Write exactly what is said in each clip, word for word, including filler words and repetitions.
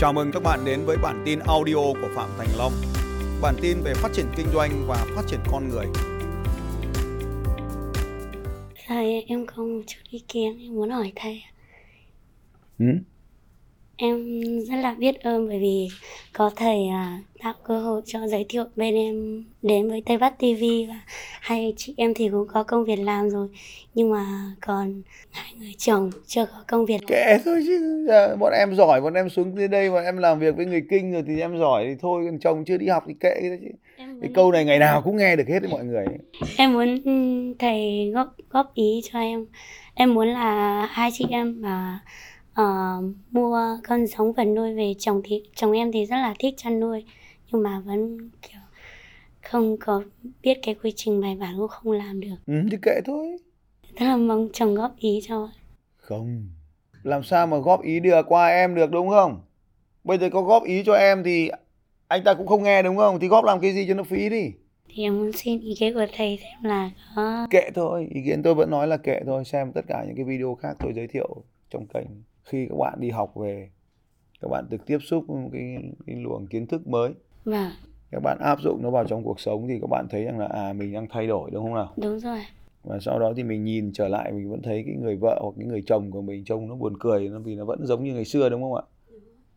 Chào mừng các bạn đến với bản tin audio của Phạm Thành Long. Bản tin về phát triển kinh doanh và phát triển con người. Thầy, em có một chút ý kiến, em muốn hỏi thầy. Ừ? Em rất là biết ơn bởi vì có thầy tạo cơ hội cho giới thiệu bên em đến với Tây Bắc ti vi. Và hai chị em thì cũng có công việc làm rồi, nhưng mà còn hai người chồng chưa có công việc. Kệ thôi chứ, bọn em giỏi, bọn em xuống tới đây, bọn em làm việc với người Kinh rồi thì em giỏi thì thôi, còn chồng chưa đi học thì kệ cái đó chứ. Cái câu này ngày nào cũng nghe được hết đấy mọi người. Em muốn thầy góp, góp ý cho em. Em muốn là hai chị em mà Uh, mua con giống vật nuôi về trồng, thì chồng em thì rất là thích chăn nuôi, nhưng mà vẫn kiểu không có biết cái quy trình bài bản, cũng không làm được. Ừ, thì kệ thôi. Thế là mong chồng góp ý cho. Không, làm sao mà góp ý được qua em được, đúng không? Bây giờ có góp ý cho em thì anh ta cũng không nghe, đúng không? Thì góp làm cái gì cho nó phí đi. Thì em muốn xin ý kiến của thầy xem là có... Kệ thôi, ý kiến tôi vẫn nói là kệ thôi. Xem tất cả những cái video khác tôi giới thiệu trong kênh. Khi các bạn đi học về, các bạn được tiếp xúc với cái, cái luồng kiến thức mới. Vâng. Các bạn áp dụng nó vào trong cuộc sống thì các bạn thấy rằng là à, mình đang thay đổi, đúng không nào? Đúng rồi. Và sau đó thì mình nhìn trở lại, mình vẫn thấy cái người vợ hoặc cái người chồng của mình trông nó buồn cười, nó vì nó vẫn giống như ngày xưa, đúng không ạ?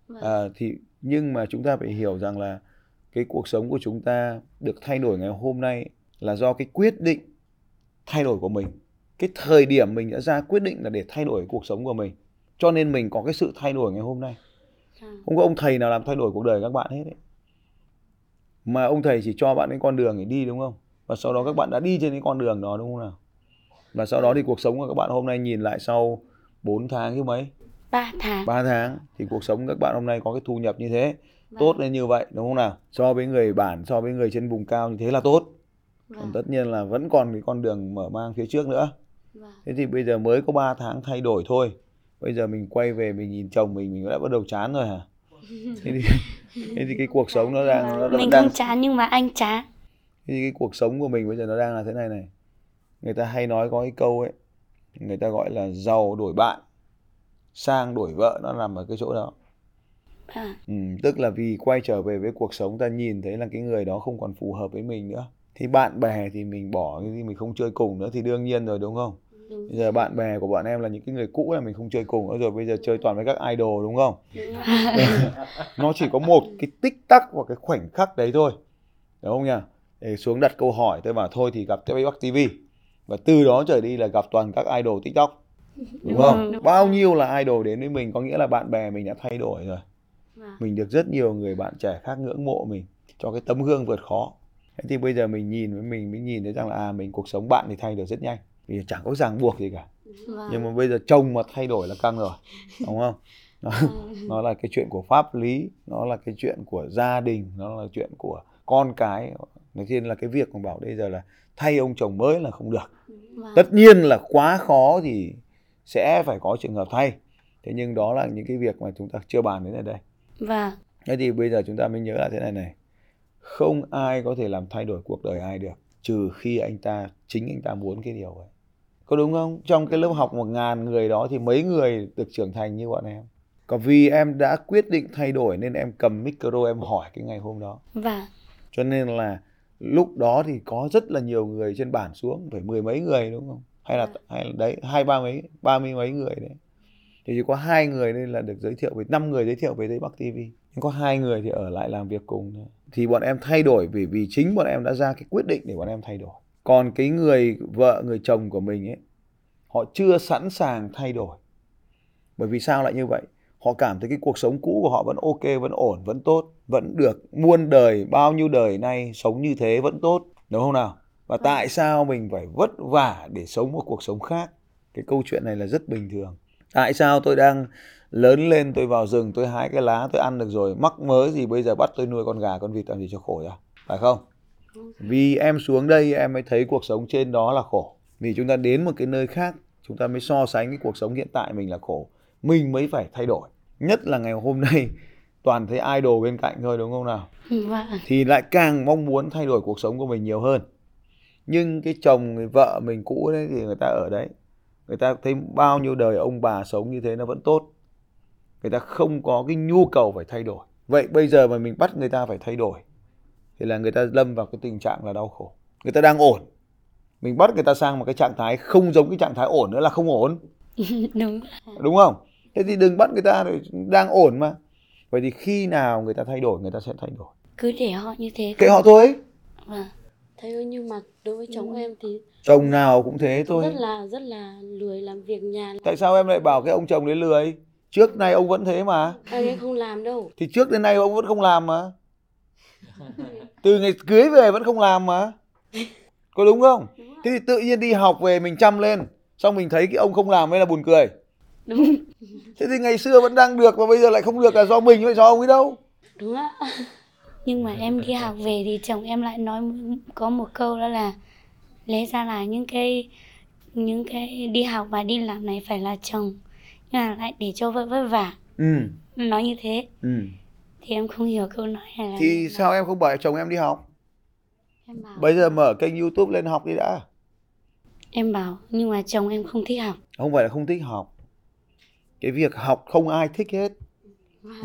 Vâng. À, thì nhưng mà chúng ta phải hiểu rằng là cái cuộc sống của chúng ta được thay đổi ngày hôm nay là do cái quyết định thay đổi của mình. Cái thời điểm mình đã ra quyết định là để thay đổi cuộc sống của mình. Cho nên mình có cái sự thay đổi ngày hôm nay. Không có ông thầy nào làm thay đổi cuộc đời các bạn hết ấy. Mà ông thầy chỉ cho bạn cái con đường để đi, đúng không? Và sau đó các bạn đã đi trên cái con đường đó, đúng không nào? Và sau đó thì cuộc sống của các bạn hôm nay nhìn lại sau bốn tháng chứ mấy? ba tháng. ba tháng thì cuộc sống các bạn hôm nay có cái thu nhập như thế. Vâng. Tốt lên như vậy, đúng không nào? So với người bản, so với người trên vùng cao như thế là tốt. Vâng. Còn tất nhiên là vẫn còn cái con đường mở mang phía trước nữa. Vâng. Thế thì bây giờ mới có ba tháng thay đổi thôi. Bây giờ mình quay về mình nhìn chồng mình, mình đã bắt đầu chán rồi hả? Thế thì, thế thì cái cuộc sống nó đang... Nó mình đang... không chán nhưng mà anh chán. Thế thì cái cuộc sống của mình bây giờ nó đang là thế này này. Người ta hay nói có cái câu ấy, người ta gọi là giàu đổi bạn, sang đổi vợ, nó nằm ở cái chỗ đó. À. Ừ, tức là vì quay trở về với cuộc sống, ta nhìn thấy là cái người đó không còn phù hợp với mình nữa. Thì bạn bè thì mình bỏ, cái gì mình không chơi cùng nữa thì đương nhiên rồi, đúng không? Bây giờ bạn bè của bọn em là những cái người cũ là mình không chơi cùng nữa rồi, bây giờ chơi toàn với các idol, đúng không? Nó chỉ có một cái tích tắc và cái khoảnh khắc đấy thôi, đúng không nha? Để xuống đặt câu hỏi tôi bảo thôi thì gặp Tây Bắc ti vi, và từ đó trở đi là gặp toàn các idol TikTok, đúng không? Bao nhiêu là idol đến với mình, có nghĩa là bạn bè mình đã thay đổi rồi. Mình được rất nhiều người bạn trẻ khác ngưỡng mộ mình cho cái tấm gương vượt khó. Thế thì bây giờ mình nhìn với mình mới nhìn thấy rằng là à, mình cuộc sống bạn thì thay đổi rất nhanh. Vì chẳng có ràng buộc gì cả. Vâng. Nhưng mà bây giờ chồng mà thay đổi là căng rồi, đúng không? Nó, nó là cái chuyện của pháp lý, nó là cái chuyện của gia đình, nó là chuyện của con cái. Nói chung là cái việc mà bảo bây giờ là thay ông chồng mới là không được. Vâng. Tất nhiên là quá khó thì sẽ phải có trường hợp thay. Thế nhưng đó là những cái việc mà chúng ta chưa bàn đến ở đây. Vâng. Thế thì bây giờ chúng ta mới nhớ là thế này này. Không ai có thể làm thay đổi cuộc đời ai được, trừ khi anh ta, chính anh ta muốn cái điều ấy. Có đúng không? Trong cái lớp học một ngàn người đó thì mấy người được trưởng thành như bọn em? Còn vì em đã quyết định thay đổi nên em cầm micro em hỏi cái ngày hôm đó. Vâng. Cho nên là lúc đó thì có rất là nhiều người trên bản xuống, phải mười mấy người, đúng không? Hay là, vâng. Hay là đấy, hai ba mấy, ba mươi mấy người đấy. Thì chỉ có hai người nên là được giới thiệu về, năm người giới thiệu về Tây Bắc ti vi. Nhưng có hai người thì ở lại làm việc cùng thôi. Thì bọn em thay đổi vì, vì chính bọn em đã ra cái quyết định để bọn em thay đổi. Còn cái người vợ, người chồng của mình ấy, họ chưa sẵn sàng thay đổi. Bởi vì sao lại như vậy? Họ cảm thấy cái cuộc sống cũ của họ vẫn ok, vẫn ổn, vẫn tốt, vẫn được muôn đời, bao nhiêu đời nay sống như thế vẫn tốt, đúng không nào? Và tại sao mình phải vất vả để sống một cuộc sống khác? Cái câu chuyện này là rất bình thường. Tại sao tôi đang lớn lên, tôi vào rừng, tôi hái cái lá, tôi ăn được rồi, mắc mớ gì bây giờ bắt tôi nuôi con gà, con vịt làm gì cho khổ ra, phải không? Vì em xuống đây em mới thấy cuộc sống trên đó là khổ. Vì chúng ta đến một cái nơi khác, chúng ta mới so sánh cái cuộc sống hiện tại mình là khổ. Mình mới phải thay đổi. Nhất là ngày hôm nay toàn thấy idol bên cạnh thôi, đúng không nào? Thì lại càng mong muốn thay đổi cuộc sống của mình nhiều hơn. Nhưng cái chồng, người vợ mình cũ đấy thì người ta ở đấy, người ta thấy bao nhiêu đời ông bà sống như thế nó vẫn tốt. người ta không có cái nhu cầu phải thay đổi. Vậy bây giờ mà mình bắt người ta phải thay đổi thì là người ta lâm vào cái tình trạng là đau khổ. Người ta đang ổn, mình bắt người ta sang một cái trạng thái không giống cái trạng thái ổn nữa là không ổn. Đúng. Đúng không? Thế thì đừng bắt người ta, đang ổn mà. Vậy thì khi nào người ta thay đổi, người ta sẽ thay đổi. Cứ để họ như thế. Kệ họ thôi. Vâng. Thầy ơi, nhưng mà đối với chồng ừ. em thì... Chồng nào cũng thế thôi. Rất là, rất là lười làm việc nhà. Tại sao em lại bảo cái ông chồng đấy lười? Trước nay ông vẫn thế mà. Anh ấy không làm đâu. Thì trước đến nay ông vẫn không làm mà. Từ ngày cưới về vẫn không làm mà. Có đúng không? Đúng. Thế thì tự nhiên đi học về mình chăm lên. Xong mình thấy cái ông không làm ấy là buồn cười. Đúng. Thế thì ngày xưa vẫn đang được mà bây giờ lại không được là do mình, phải do ông ấy đâu. Đúng ạ. Nhưng mà em đi học về thì chồng em lại nói có một câu đó là lẽ ra là những cái những cái đi học và đi làm này phải là chồng, nhưng mà lại để cho vợ vất vả. Ừ. Nói như thế. Ừ. Thì em không hiểu câu nói này là. Thì sao là... em không bảo chồng em đi học? Em bảo... Bây giờ mở kênh YouTube lên học đi đã. Em bảo nhưng mà chồng em không thích học. Không phải là không thích học. Cái việc học không ai thích hết.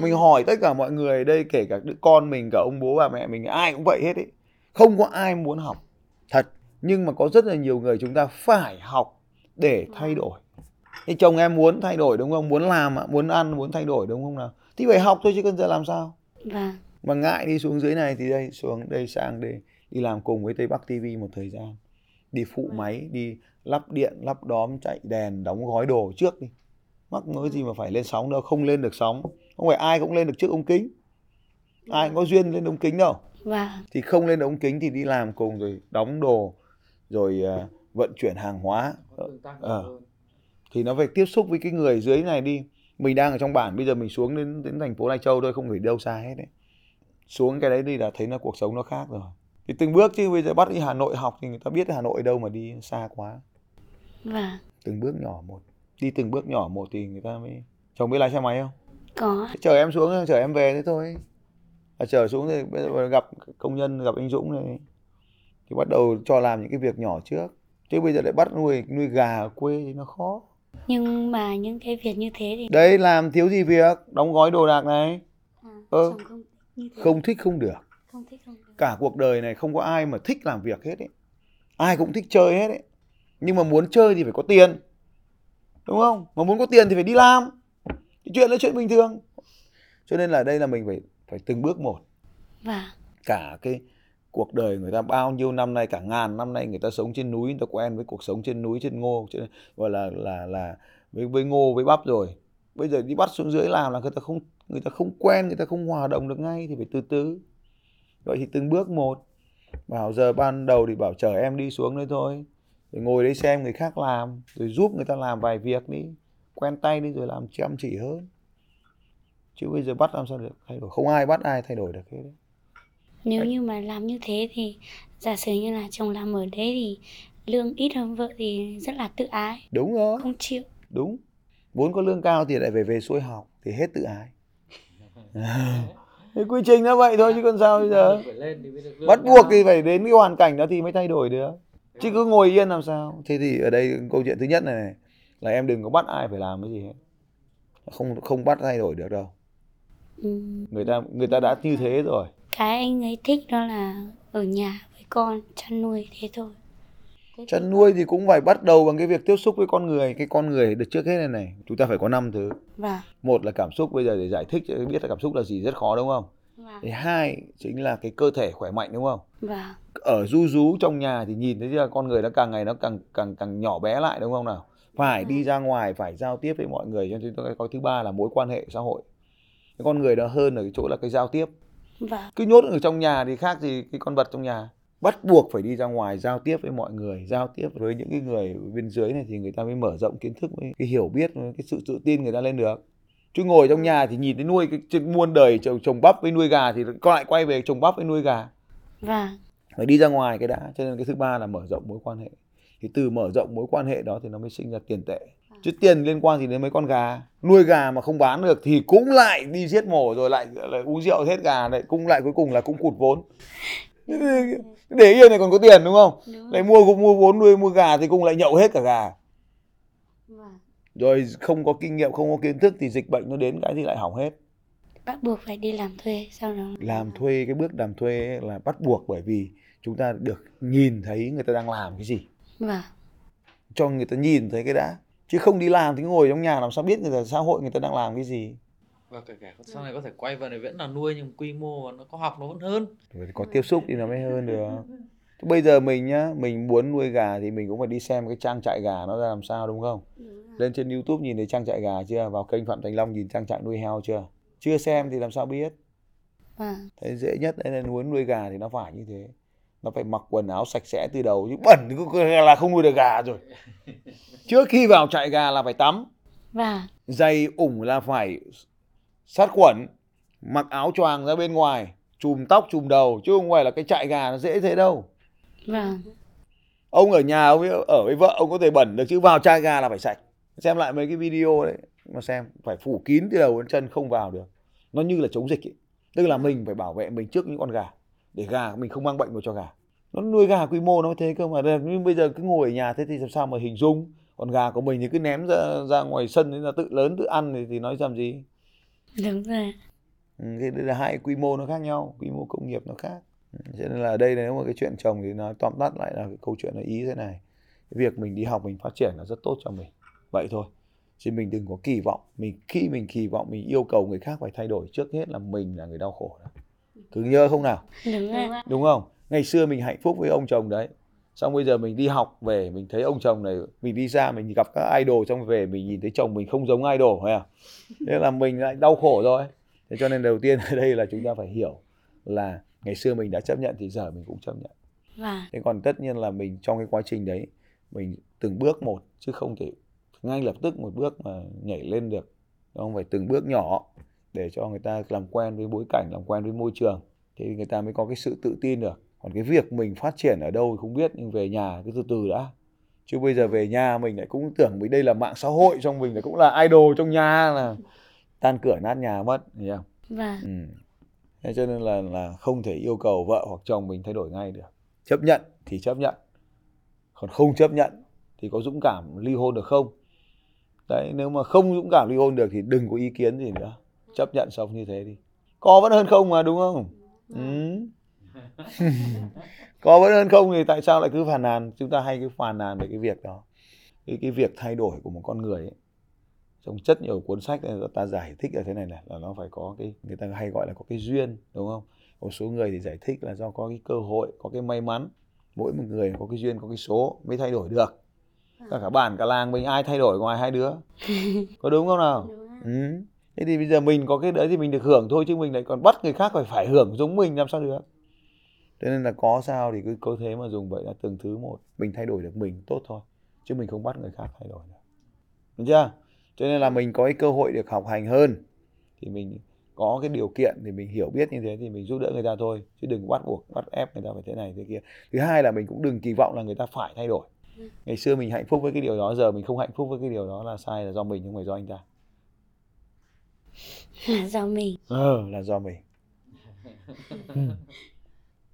Mình hỏi tất cả mọi người đây, kể cả đứa con mình, cả ông bố bà mẹ mình, ai cũng vậy hết ấy. Không có ai muốn học. Thật. Nhưng mà có rất là nhiều người chúng ta phải học để thay đổi. Thì chồng em muốn thay đổi đúng không? Muốn làm, muốn ăn, muốn thay đổi đúng không nào? Thì phải học thôi chứ cần giờ làm sao? Vâng. Mà ngại đi xuống dưới này thì đây, xuống đây sang đây, đi làm cùng với Tây Bắc ti vi một thời gian. Đi phụ máy, đi lắp điện, lắp đóm, chạy đèn, đóng gói đồ trước đi. Mắc mớ gì mà phải lên sóng đâu, không lên được sóng. Không phải ai cũng lên được trước ống kính. Ai cũng có duyên lên ống kính đâu. Wow. Thì không lên ống kính thì đi làm cùng rồi đóng đồ, rồi uh, vận chuyển hàng hóa. À. Thì nó phải tiếp xúc với cái người dưới này đi. Mình đang ở trong bản, bây giờ mình xuống đến, đến thành phố Lai Châu thôi, không phải đâu xa hết đấy. Xuống cái đấy đi là thấy là cuộc sống nó khác rồi. Thì từng bước chứ bây giờ bắt đi Hà Nội học thì người ta biết Hà Nội đâu mà đi xa quá. Wow. Từng bước nhỏ một. Đi từng bước nhỏ một thì người ta mới... Chồng biết lái xe máy không? Có. Chờ em xuống, chờ em về thế thôi. À, chờ xuống thì gặp công nhân, gặp anh Dũng này. Thì bắt đầu cho làm những cái việc nhỏ trước. Chứ bây giờ lại bắt nuôi nuôi gà ở quê thì nó khó. Nhưng mà những cái việc như thế thì... Đấy, làm thiếu gì việc, đóng gói đồ đạc này. À, ờ, không, như thế. Không thích không được. Không thích không được. Cả cuộc đời này không có ai mà thích làm việc hết ấy. Ai cũng thích chơi hết ấy. Nhưng mà muốn chơi thì phải có tiền. Đúng không? Mà muốn có tiền thì phải đi làm. Cái chuyện là chuyện bình thường. Cho nên là đây là mình phải phải từng bước một. Và cả cái cuộc đời người ta bao nhiêu năm nay, cả ngàn năm nay người ta sống trên núi, người ta quen với cuộc sống trên núi, trên ngô, trên, gọi là là là với, với ngô với bắp rồi. Bây giờ đi bắt xuống dưới làm là người ta không người ta không quen, người ta không hòa đồng được ngay thì phải từ từ. Vậy thì từng bước một. Bảo giờ ban đầu thì bảo chở em đi xuống đấy thôi. Rồi ngồi đấy xem người khác làm, rồi giúp người ta làm vài việc đi, quen tay đi rồi làm chăm chỉ hơn. Chứ bây giờ bắt làm sao được thay đổi, không ai bắt ai thay đổi được hết đấy. Nếu như mà làm như thế thì giả sử như là chồng làm ở đấy thì lương ít hơn vợ thì rất là tự ái. Đúng rồi. Không chịu. Đúng. Muốn có lương cao thì lại phải về xuôi học thì hết tự ái. Cái quy trình nó vậy thôi chứ còn sao bây giờ. Bắt buộc thì phải đến cái hoàn cảnh đó thì mới thay đổi được. Chứ cứ ngồi yên làm sao? Thế thì ở đây câu chuyện thứ nhất này, này là em đừng có bắt ai phải làm cái gì hết, không không bắt thay đổi được đâu. Ừ. Người ta người ta đã như thế rồi. Cái anh ấy thích đó là ở nhà với con, chăn nuôi thế thôi. Thế chăn nuôi thì cũng phải bắt đầu bằng cái việc tiếp xúc với con người, cái con người được trước hết này này, chúng ta phải có năm thứ. Vâng. Một là cảm xúc, bây giờ để giải thích biết là cảm xúc là gì rất khó đúng không? Vâng. Thì hai chính là cái cơ thể khỏe mạnh đúng không? Vâng. Ở ru rú trong nhà thì nhìn thấy là con người nó càng ngày nó càng càng càng nhỏ bé lại đúng không nào? Phải đi ra ngoài, phải giao tiếp với mọi người. Cho nên tôi có thứ ba là mối quan hệ xã hội. Cái con người nó hơn ở cái chỗ là cái giao tiếp. Vâng. Cứ nhốt ở trong nhà thì khác gì cái con vật trong nhà. Bắt buộc phải đi ra ngoài giao tiếp với mọi người, giao tiếp với những cái người bên dưới này thì người ta mới mở rộng kiến thức, cái hiểu biết, cái sự tự tin người ta lên được. Chứ ngồi trong nhà thì nhìn thấy nuôi cái muôn đời trồng bắp với nuôi gà thì con lại quay về trồng bắp với nuôi gà. Vâng. Phải đi ra ngoài cái đã. Cho nên cái thứ ba là mở rộng mối quan hệ. Thì từ mở rộng mối quan hệ đó thì nó mới sinh ra tiền tệ. Chứ tiền liên quan gì đến mấy con gà. Nuôi gà mà không bán được thì cũng lại đi giết mổ rồi lại, lại uống rượu hết gà này, cũng lại cuối cùng là cũng cụt vốn. Để yên này còn có tiền đúng không? Đúng. Lại mua mua vốn nuôi mua gà thì cũng lại nhậu hết cả gà. rồi không có kinh nghiệm, không có kiến thức thì dịch bệnh nó đến cái thì lại hỏng hết. Bắt buộc phải đi làm thuê sau đó. Làm thuê, cái bước làm thuê ấy là bắt buộc, bởi vì chúng ta được nhìn thấy người ta đang làm cái gì. Vâng. Cho người ta nhìn thấy cái đã. Chứ không đi làm thì ngồi trong nhà làm sao biết người ta, xã hội người ta đang làm cái gì. Và kể cả sau này có thể quay vào để vẫn là nuôi, nhưng quy mô nó có học nó vẫn hơn. Có tiếp xúc thì nó mới hơn được. Chứ bây giờ mình nhá, mình muốn nuôi gà thì mình cũng phải đi xem cái trang trại gà nó ra làm sao, đúng không? Lên trên YouTube nhìn thấy trang trại gà chưa? Vào kênh Phạm Thành Long nhìn trang trại nuôi heo chưa? Chưa xem thì làm sao biết. À. Thế dễ nhất đấy là muốn nuôi gà thì nó phải như thế. Nó phải mặc quần áo sạch sẽ từ đầu, chứ bẩn là không nuôi được gà rồi. Trước khi vào trại gà là phải tắm. À. Giày ủng là phải sát khuẩn, mặc áo choàng ra bên ngoài, chùm tóc, chùm đầu, chứ không phải là cái trại gà nó dễ thế đâu. À. Ông ở nhà, ông ở với vợ, ông có thể bẩn được, chứ vào trại gà là phải sạch. Xem lại mấy cái video đấy mà xem, phải phủ kín từ đầu đến chân không vào được. Nó như là chống dịch ấy. Tức là mình phải bảo vệ mình trước những con gà, để gà mình không mang bệnh vào cho gà. Nó nuôi gà quy mô nó thế cơ mà. Nhưng bây giờ cứ ngồi ở nhà thế thì làm sao mà hình dung. Còn gà của mình thì cứ ném ra, ra ngoài sân thì nó tự lớn tự ăn thì, thì nói làm gì. Đúng rồi. Thế đây là hai quy mô nó khác nhau, quy mô công nghiệp nó khác. Cho nên là ở đây nếu mà cái chuyện trồng thì nó tóm tắt lại là cái câu chuyện nó ý thế này. Cái việc mình đi học mình phát triển là rất tốt cho mình. Vậy thôi. Chứ mình đừng có kỳ vọng. Mình khi mình kỳ vọng mình yêu cầu người khác phải thay đổi, trước hết là mình là người đau khổ đó. Cứ nhớ không nào? Đúng rồi. Đúng không? Ngày xưa mình hạnh phúc với ông chồng đấy. Xong bây giờ mình đi học về mình thấy ông chồng này, mình đi ra mình gặp các idol xong về mình nhìn thấy chồng mình không giống idol hay à? Thế là mình lại đau khổ rồi. Thế cho nên đầu tiên ở đây là chúng ta phải hiểu là ngày xưa mình đã chấp nhận thì giờ mình cũng chấp nhận. Và thế còn tất nhiên là mình trong cái quá trình đấy mình từng bước một, chứ không thể ngay lập tức một bước mà nhảy lên được. Không phải, từng bước nhỏ để cho người ta làm quen với bối cảnh, làm quen với môi trường thì người ta mới có cái sự tự tin được. Còn cái việc mình phát triển ở đâu thì không biết, nhưng về nhà cứ từ từ đã. Chứ bây giờ về nhà mình lại cũng tưởng mình đây là mạng xã hội, trong mình là cũng là idol trong nhà, là tan cửa nát nhà mất, hiểu không? Vâng. Ừ. Thế cho nên là là không thể yêu cầu vợ hoặc chồng mình thay đổi ngay được. Chấp nhận thì chấp nhận. Còn không chấp nhận thì có dũng cảm ly hôn được không? Đấy, nếu mà không dũng cảm ly hôn được thì đừng có ý kiến gì nữa. Chấp nhận xong như thế đi. Có vẫn hơn không mà, đúng không? Ừ. Có vẫn hơn không thì tại sao lại cứ phàn nàn? Chúng ta hay cứ phàn nàn về cái việc đó. Cái, cái việc thay đổi của một con người ấy. Trong rất nhiều cuốn sách này, ta giải thích là thế này này, là nó phải có cái, người ta hay gọi là có cái duyên, đúng không? Một số người thì giải thích là do có cái cơ hội, có cái may mắn. Mỗi một người có cái duyên, có cái số mới thay đổi được. Cả cả bản cả làng mình ai thay đổi ngoài hai đứa. Có đúng không nào? Ừ. Thế thì bây giờ mình có cái đấy thì mình được hưởng thôi, chứ mình lại còn bắt người khác phải phải hưởng giống mình làm sao được. Thế nên là có sao thì cứ có thế mà dùng, vậy là từng thứ một. Mình thay đổi được mình tốt thôi, chứ mình không bắt người khác thay đổi được. Được chưa? Cho nên là mình có cái cơ hội được học hành hơn, thì mình có cái điều kiện thì mình hiểu biết như thế thì mình giúp đỡ người ta thôi, chứ đừng bắt buộc, bắt ép người ta phải thế này thế kia. Thứ hai là mình cũng đừng kỳ vọng là người ta phải thay đổi. Ngày xưa mình hạnh phúc với cái điều đó, giờ mình không hạnh phúc với cái điều đó là sai, là do mình không phải do anh ta. Là do mình. Ờ, là do mình.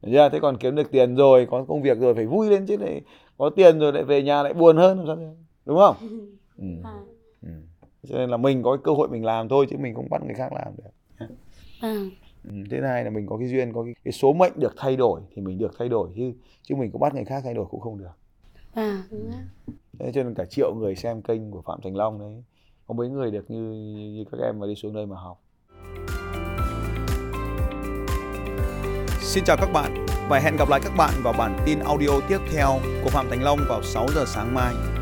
Yeah, thế còn kiếm được tiền rồi, có công việc rồi phải vui lên chứ, lại có tiền rồi lại về nhà lại buồn hơn, đúng không? Ừ. Ừ. Cho nên là mình có cái cơ hội mình làm thôi, chứ mình không bắt người khác làm được. Ừ. Thế này là mình có cái duyên, có cái, cái số mệnh được thay đổi thì mình được thay đổi, chứ chứ mình có bắt người khác thay đổi cũng không được. À, đúng á. Thế cho nên cả triệu người xem kênh của Phạm Thành Long đấy, có mấy người được như, như các em mà đi xuống đây mà học. Xin chào các bạn và hẹn gặp lại các bạn vào bản tin audio tiếp theo của Phạm Thành Long vào sáu giờ sáng mai.